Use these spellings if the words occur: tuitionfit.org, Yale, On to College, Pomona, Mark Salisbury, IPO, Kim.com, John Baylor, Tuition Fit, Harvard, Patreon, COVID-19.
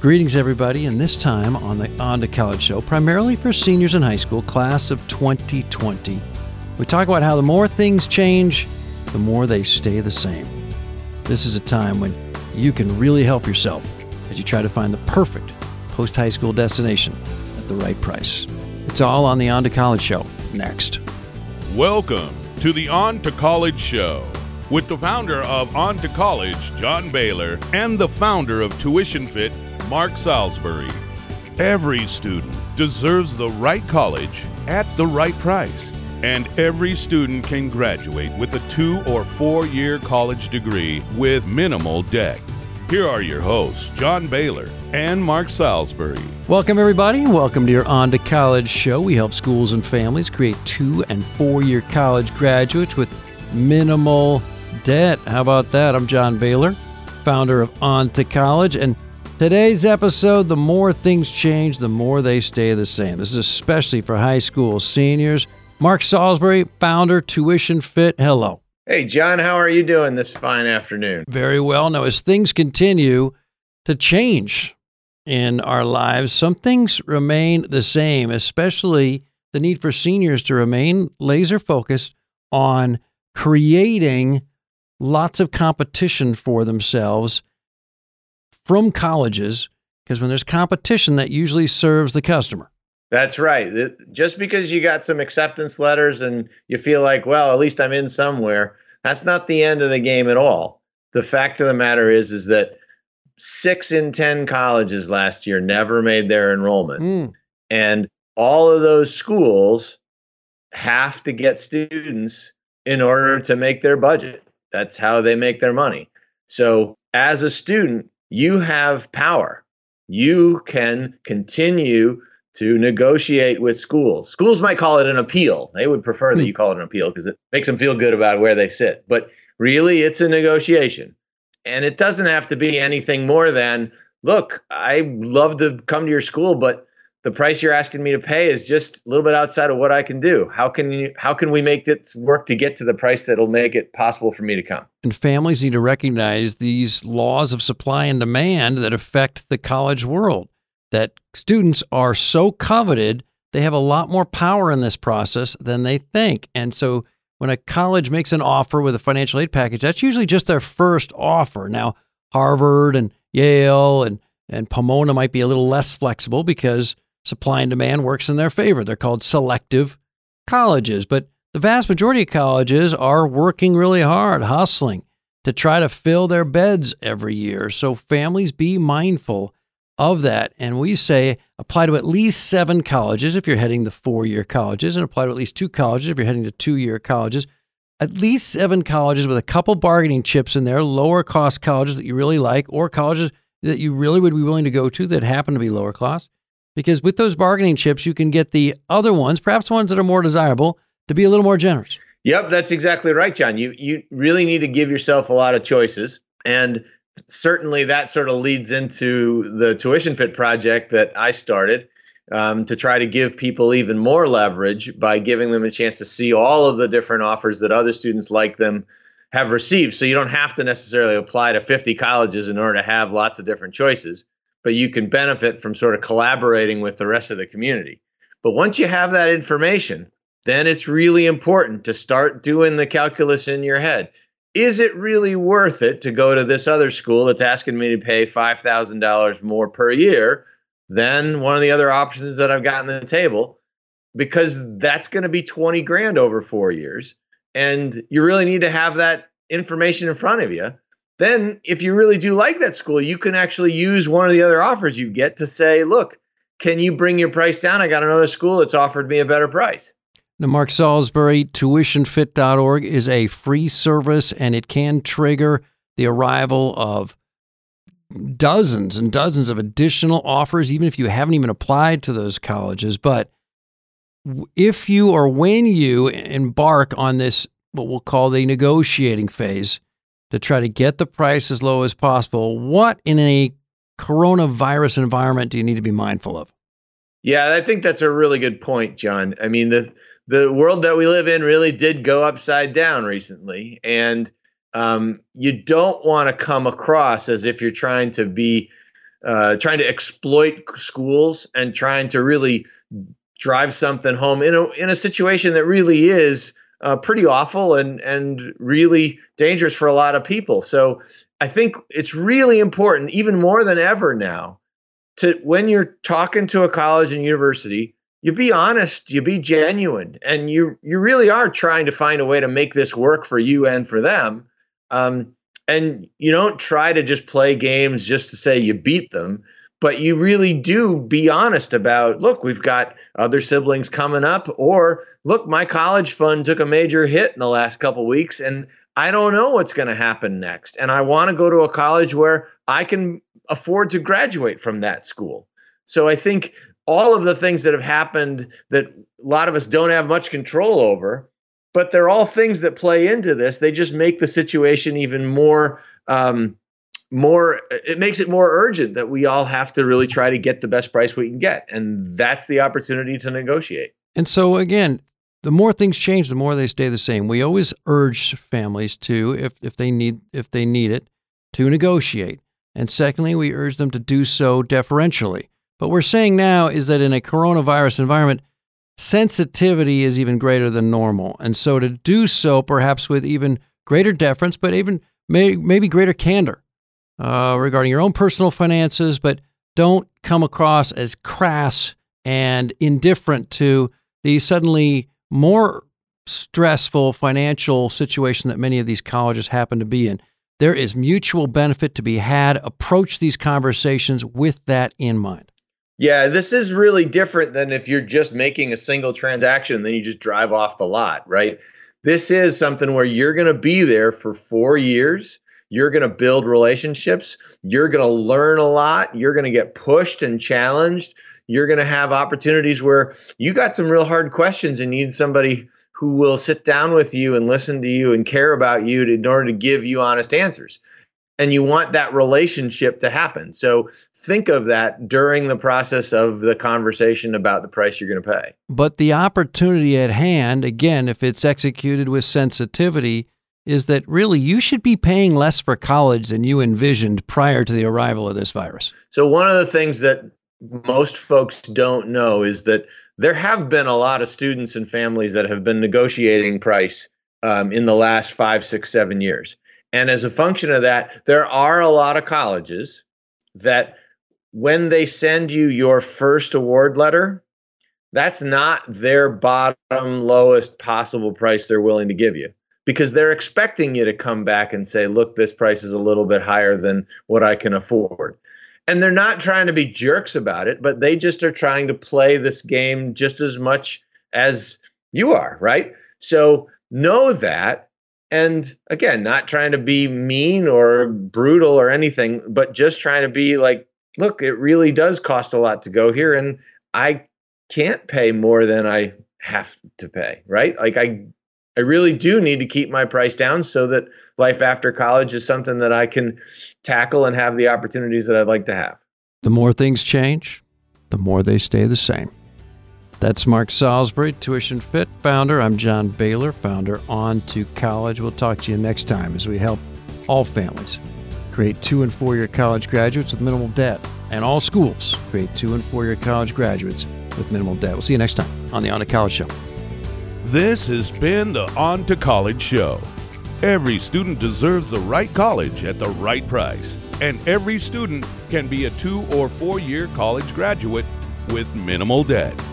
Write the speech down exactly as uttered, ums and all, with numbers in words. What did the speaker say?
Greetings, everybody, and this time on the On to College show, primarily for seniors in high school, class of twenty twenty, we talk about how the more things change, the more they stay the same. This is a time when you can really help yourself as you try to find the perfect post-high school destination at the right price. It's all on the On to College show, next. Welcome to the On to College show, with the founder of On to College, John Baylor, and the founder of Tuition Fit, Mark Salisbury. Every student deserves the right college at the right price, and every student can graduate with a two or four-year college degree with minimal debt. Here are your hosts, John Baylor and Mark Salisbury. Welcome, everybody. Welcome to your On to College show. We help schools and families create two and four-year college graduates with minimal debt. How about that? I'm John Baylor, founder of On to College, and today's episode, the more things change, the more they stay the same. This is especially for high school seniors. Mark Salisbury, founder, Tuition Fit. Hello. Hey, John, how are you doing this fine afternoon? Very well. Now, as things continue to change in our lives, some things remain the same, especially the need for seniors to remain laser focused on creating lots of competition for themselves from colleges, because when there's competition, that usually serves the customer. That's right. Just because you got some acceptance letters and you feel like, well, at least I'm in somewhere, that's not the end of the game at all. The fact of the matter is, is that six in ten colleges last year never made their enrollment. Mm. And all of those schools have to get students in order to make their budget. That's how they make their money. So as a student, you have power. You can continue to negotiate with schools. Schools might call it an appeal. They would prefer that you call it an appeal because it makes them feel good about where they sit. But really, it's a negotiation. And it doesn't have to be anything more than, look, I'd love to come to your school, but the price you're asking me to pay is just a little bit outside of what I can do. How can you, how can we make this work to get to the price that'll make it possible for me to come? And families need to recognize these laws of supply and demand that affect the college world, that students are so coveted, they have a lot more power in this process than they think. And so when a college makes an offer with a financial aid package, that's usually just their first offer. Now, Harvard and Yale and, and Pomona might be a little less flexible because supply and demand works in their favor. They're called selective colleges, but the vast majority of colleges are working really hard, hustling to try to fill their beds every year. So families, be mindful of that. And we say apply to at least seven colleges if you're heading to four-year colleges, and apply to at least two colleges if you're heading to two-year colleges. At least seven colleges with a couple bargaining chips in there, lower cost colleges that you really like, or colleges that you really would be willing to go to that happen to be lower cost. Because with those bargaining chips, you can get the other ones, perhaps ones that are more desirable, to be a little more generous. Yep, that's exactly right, John. You you really need to give yourself a lot of choices. And certainly that sort of leads into the Tuition Fit project that I started um, to try to give people even more leverage by giving them a chance to see all of the different offers that other students like them have received. So you don't have to necessarily apply to fifty colleges in order to have lots of different choices, but you can benefit from sort of collaborating with the rest of the community. But once you have that information, then it's really important to start doing the calculus in your head. Is it really worth it to go to this other school that's asking me to pay five thousand dollars more per year than one of the other options that I've got on the table? Because that's going to be twenty grand over four years. And you really need to have that information in front of you. Then if you really do like that school, you can actually use one of the other offers you get to say, look, can you bring your price down? I got another school that's offered me a better price. Now, Mark Salisbury, tuition fit dot org is a free service, and it can trigger the arrival of dozens and dozens of additional offers, even if you haven't even applied to those colleges. But if you or when you embark on this, what we'll call the negotiating phase, to try to get the price as low as possible, what in a coronavirus environment do you need to be mindful of? Yeah, I think that's a really good point, John. I mean, the the world that we live in really did go upside down recently. And um, you don't want to come across as if you're trying to be uh, trying to exploit schools and trying to really drive something home in a in a situation that really is uh, pretty awful and and really dangerous for a lot of people. So I think it's really important, even more than ever now, to when you're talking to a college and university, you be honest, you be genuine, and you you really are trying to find a way to make this work for you and for them. Um, and you don't try to just play games just to say you beat them, but you really do be honest about, look, we've got other siblings coming up, or look, my college fund took a major hit in the last couple of weeks, and I don't know what's going to happen next. And I want to go to a college where I can afford to graduate from that school. So I think all of the things that have happened that a lot of us don't have much control over, but they're all things that play into this. They just make the situation even more, um, more, it makes it more urgent that we all have to really try to get the best price we can get. And that's the opportunity to negotiate. And so again, the more things change, the more they stay the same. We always urge families to, if, if they need, if they need it, to negotiate. And secondly, we urge them to do so deferentially. But we're saying now is that in a coronavirus environment, sensitivity is even greater than normal. And so to do so perhaps with even greater deference, but even may, maybe greater candor uh, regarding your own personal finances, but don't come across as crass and indifferent to the suddenly more stressful financial situation that many of these colleges happen to be in. There is mutual benefit to be had. Approach these conversations with that in mind. Yeah, this is really different than if you're just making a single transaction, then you just drive off the lot, right? This is something where you're going to be there for four years. You're going to build relationships. You're going to learn a lot. You're going to get pushed and challenged. You're going to have opportunities where you got some real hard questions and you need somebody who will sit down with you and listen to you and care about you to, in order to give you honest answers. And you want that relationship to happen. So think of that during the process of the conversation about the price you're going to pay. But the opportunity at hand, again, if it's executed with sensitivity, is that really you should be paying less for college than you envisioned prior to the arrival of this virus. So one of the things that most folks don't know is that there have been a lot of students and families that have been negotiating price um, in the last five, six, seven years. And as a function of that, there are a lot of colleges that when they send you your first award letter, that's not their bottom lowest possible price they're willing to give you, because they're expecting you to come back and say, look, this price is a little bit higher than what I can afford. And they're not trying to be jerks about it, but they just are trying to play this game just as much as you are, right? So know that. And again, not trying to be mean or brutal or anything, but just trying to be like, look, it really does cost a lot to go here, and I can't pay more than I have to pay, right? Like I I really do need to keep my price down so that life after college is something that I can tackle and have the opportunities that I'd like to have. The more things change, the more they stay the same. That's Mark Salisbury, Tuition Fit founder. I'm John Baylor, founder On to College. We'll talk to you next time as we help all families create two- and four-year college graduates with minimal debt, and all schools create two- and four-year college graduates with minimal debt. We'll see you next time on the On to College Show. This has been the On to College Show. Every student deserves the right college at the right price, and every student can be a two- or four-year college graduate with minimal debt.